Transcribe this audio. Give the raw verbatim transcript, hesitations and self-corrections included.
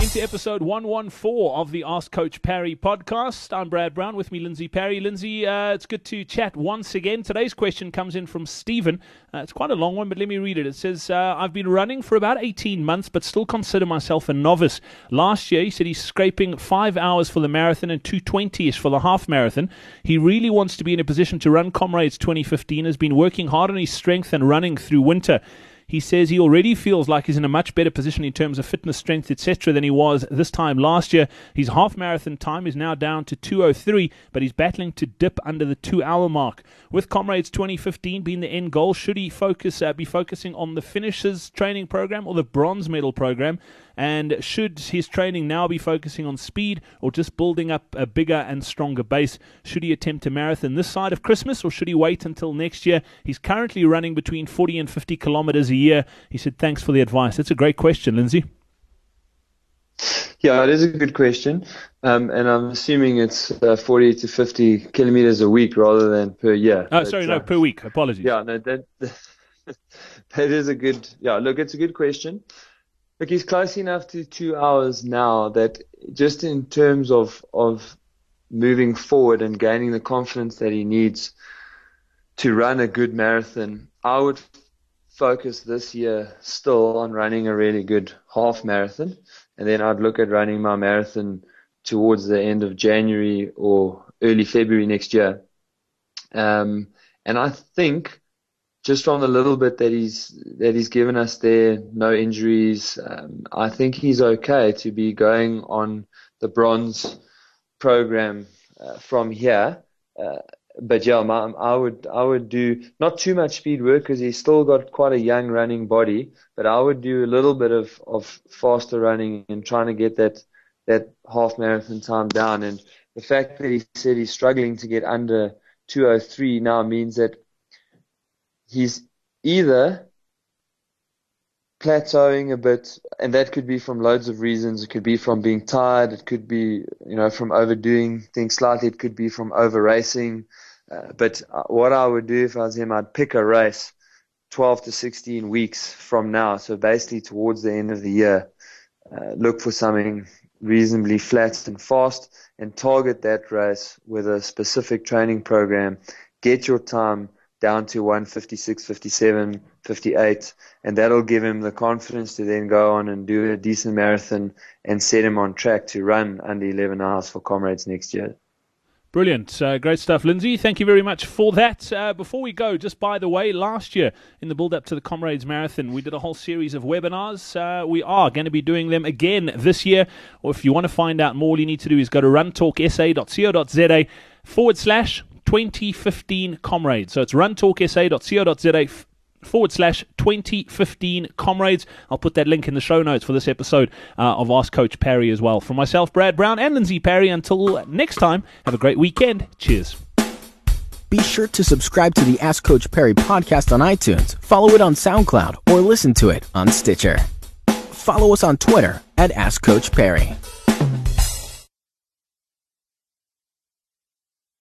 Into episode one fourteen of the Ask Coach Parry podcast. I'm Brad Brown, with me Lindsey Parry. Lindsey, uh, it's good to chat once again. Today's question comes in from Stephen. Uh, it's quite a long one, but let me read it. It says, uh, I've been running for about eighteen months, but still consider myself a novice. Last year, he said he's scraping five hours for the marathon and two twenty-ish for the half marathon. He really wants to be in a position to run Comrades twenty fifteen, has been working hard on his strength and running through winter. He says he already feels like he's in a much better position in terms of fitness, strength, et cetera than he was this time last year. His half marathon time is now down to two oh three, but he's battling to dip under the two-hour mark. With Comrades twenty fifteen being the end goal, should he focus uh, be focusing on the finishers training program or the bronze medal program? And should his training now be focusing on speed or just building up a bigger and stronger base? Should he attempt a marathon this side of Christmas or should he wait until next year? He's currently running between forty and fifty kilometers a year. He said, thanks for the advice. That's a great question, Lindsey. Yeah, it is a good question. Um, and I'm assuming it's uh, forty to fifty kilometers a week rather than per year. Oh, but, sorry, no, uh, per week. Apologies. Yeah, no, that, that is a good, yeah, look, it's a good question. Look, he's close enough to two hours now that just in terms of of moving forward and gaining the confidence that he needs to run a good marathon, I would f- focus this year still on running a really good half marathon. And then I'd look at running my marathon towards the end of January or early February next year. Um, and I think... Just from the little bit that he's that he's given us there, no injuries, um, I think he's okay to be going on the bronze program uh, from here. Uh, but yeah, my, I would I would do not too much speed work because he's still got quite a young running body. But I would do a little bit of, of faster running and trying to get that that half marathon time down. And the fact that he said he's struggling to get under two oh three now means that he's either plateauing a bit, and that could be from loads of reasons. It could be from being tired. It could be, you know, from overdoing things slightly. It could be from over-racing. Uh, but what I would do if I was him, I'd pick a race twelve to sixteen weeks from now, so basically towards the end of the year. Uh, look for something reasonably flat and fast and target that race with a specific training program. Get your time down to one fifty-six, fifty-seven, fifty-eight, and that'll give him the confidence to then go on and do a decent marathon and set him on track to run under eleven hours for Comrades next year. Brilliant. Uh, great stuff, Lindsey. Thank you very much for that. Uh, before we go, just by the way, last year in the build-up to the Comrades Marathon, we did a whole series of webinars. Uh, we are going to be doing them again this year. Or if you want to find out more, all you need to do is go to runtalksa.co.za forward slash twenty fifteen Comrades. So it's runtalksa.co.za forward slash twenty fifteen Comrades. I'll put that link in the show notes for this episode uh, of Ask Coach Parry as well. From myself, Brad Brown, and Lindsey Parry, until next time, have a great weekend. Cheers. Be sure to subscribe to the Ask Coach Parry podcast on iTunes, follow it on SoundCloud, or listen to it on Stitcher. Follow us on Twitter at Ask Coach Parry.